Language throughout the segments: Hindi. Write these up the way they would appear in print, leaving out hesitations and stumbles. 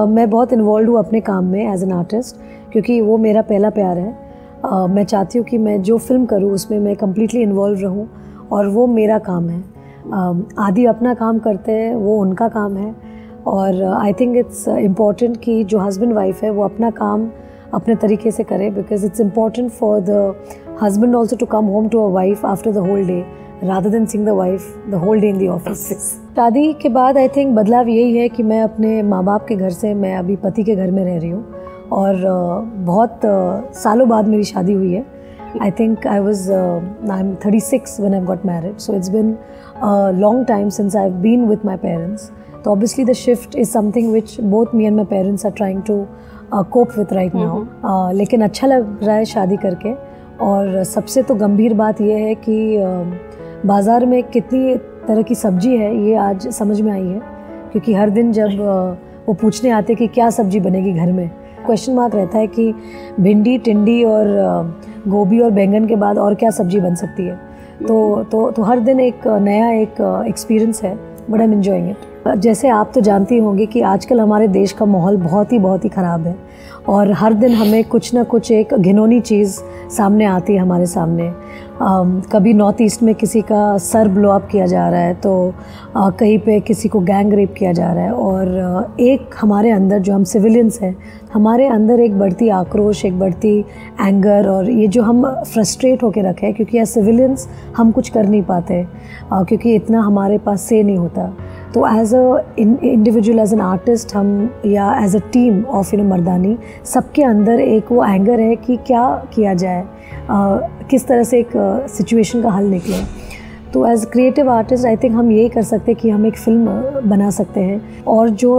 अब मैं बहुत इन्वॉल्व हूँ अपने काम में एज एन आर्टिस्ट, क्योंकि वो मेरा पहला प्यार है। मैं चाहती हूँ कि मैं जो फिल्म करूँ उसमें मैं कम्प्लीटली इन्वॉल्व रहूँ और वो मेरा काम है। आदि अपना काम करते हैं, वो उनका काम है। और आई थिंक इट्स इम्पॉर्टेंट कि जो हस्बैंड वाइफ है वो अपना काम अपने तरीके से करे, because it's important for the husband also to come home to a wife after the whole day rather than seeing the wife the whole day in the offices। शादी के बाद आई थिंक बदलाव यही है कि मैं अपने माँ बाप के घर से मैं अभी पति के घर में रह रही हूँ और बहुत सालों बाद मेरी शादी हुई है। I think I am 36 when I got married, so it's been a long time since I've been with my parents. So obviously the shift is something which both me and my parents are trying to cope with right now। लेकिन अच्छा लग रहा है शादी करके। और सबसे तो गंभीर बात यह है कि बाज़ार में कितनी तरह की सब्जी है ये आज समझ में आई है, क्योंकि हर दिन जब वो पूछने आते कि क्या सब्जी बनेगी घर में, क्वेश्चन मार्क रहता है कि भिंडी, टिंडी और गोभी और बैंगन के बाद और क्या सब्जी बन सकती है। तो हर दिन एक नया एक एक्सपीरियंस है, but I am enjoying it. जैसे आप तो जानती होंगी कि आजकल हमारे देश का माहौल बहुत ही ख़राब है और हर दिन हमें कुछ ना कुछ एक घिनौनी चीज़ सामने आती है हमारे सामने। कभी नॉर्थ ईस्ट में किसी का सर ब्लोअप किया जा रहा है, तो कहीं पे किसी को गैंग रेप किया जा रहा है। और एक हमारे अंदर जो हम सिविलियंस हैं, हमारे अंदर एक बढ़ती आक्रोश, एक बढ़ती एंगर, और ये जो हम फ्रस्ट्रेट होके रखे हैं क्योंकि एज सिविलियंस हम कुछ कर नहीं पाते क्योंकि इतना हमारे पास से नहीं होता। तो as a individual, as an artist हम या as a team of Mardaani, सबके अंदर एक वो एंगर है कि क्या किया जाए, किस तरह से एक सिचुएशन का हल निकले। तो as creative artist I think हम यही कर सकते हैं कि हम एक फिल्म बना सकते हैं। और जो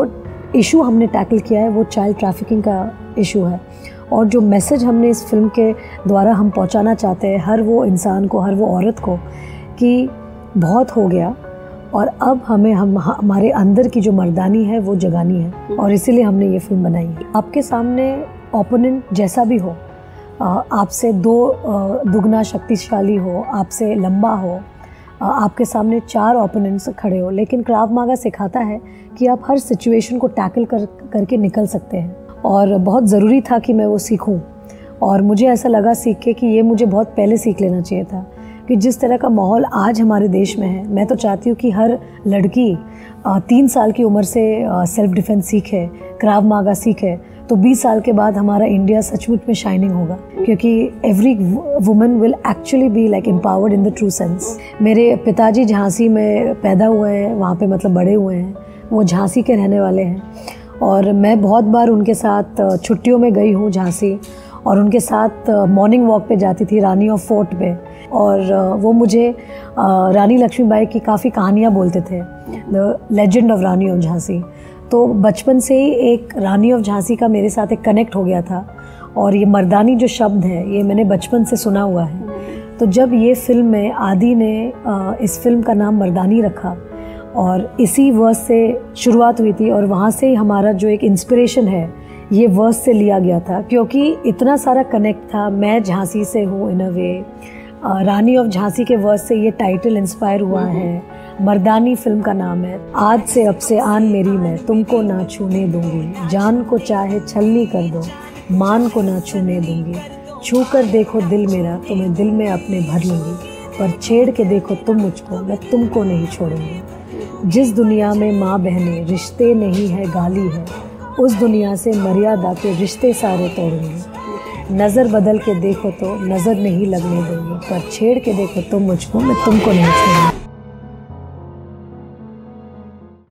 इशू हमने टैकल किया है वो चाइल्ड ट्रैफिकिंग का इशू है, और जो मैसेज हमने इस फिल्म के द्वारा हम पहुंचाना चाहते हैं हर वो इंसान को, हर वो औरत को, कि बहुत हो गया और अब हमें हमारे अंदर की जो मर्दानी है वो जगानी है। और इसीलिए हमने ये फिल्म बनाई है। आपके सामने ओपोनेंट जैसा भी हो, आपसे दुगना शक्तिशाली हो, आपसे लंबा हो, आपके सामने चार ओपोनेंट्स खड़े हो, लेकिन क्राव मागा सिखाता है कि आप हर सिचुएशन को टैकल करके निकल सकते हैं। और बहुत ज़रूरी था कि मैं वो सीखूं, और मुझे ऐसा लगा सीख के कि ये मुझे बहुत पहले सीख लेना चाहिए था कि जिस तरह का माहौल आज हमारे देश में है, मैं तो चाहती हूँ कि हर लड़की 3 साल की उम्र से सेल्फ डिफेंस सीखे, क्राव मागा सीखे, तो 20 साल के बाद हमारा इंडिया सचमुच में शाइनिंग होगा, क्योंकि every woman will actually be like empowered in the true sense. मेरे पिताजी झांसी में पैदा हुए हैं, वहाँ पे मतलब बड़े हुए हैं, वो झांसी के रहने वाले हैं। और मैं बहुत बार उनके साथ छुट्टियों में गई हूँ झांसी, और उनके साथ मॉर्निंग वॉक पे जाती थी रानी ऑफ फोर्ट पे। और वो मुझे रानी लक्ष्मी बाई की काफ़ी कहानियाँ बोलते थे, the legend of Rani of Jhansi. तो बचपन से ही एक रानी ऑफ झांसी का मेरे साथ एक कनेक्ट हो गया था। और ये मर्दानी जो शब्द है ये मैंने बचपन से सुना हुआ है। तो जब ये फिल्म में आदि ने इस फिल्म का नाम मर्दानी रखा, और इसी वर्स से शुरुआत हुई थी, और वहाँ से ही हमारा जो एक इंस्पिरेशन है ये वर्स से लिया गया था, क्योंकि इतना सारा कनेक्ट था। मैं झांसी से हूँ इन अ वे, रानी ऑफ झांसी के वर्स से ये टाइटल इंस्पायर हुआ है, मर्दानी फिल्म का नाम है। आज से अब से आन मेरी, मैं तुमको ना छूने दूंगी, जान को चाहे छलनी कर दो, मान को ना छूने दूंगी, छू कर देखो दिल मेरा, तुम्हें दिल में अपने भर लूँगी, पर छेड़ के देखो तुम मुझको, मैं तुमको नहीं छोड़ूंगी। जिस दुनिया में माँ बहने रिश्ते नहीं है गाली है, उस दुनिया से मर्यादा के रिश्ते सारे तोड़ूंगी। नज़र बदल के देखो तो नज़र नहीं लगने दूंगी, पर छेड़ के देखो तुम मुझको, मैं तुमको नहीं छोड़ूंगी।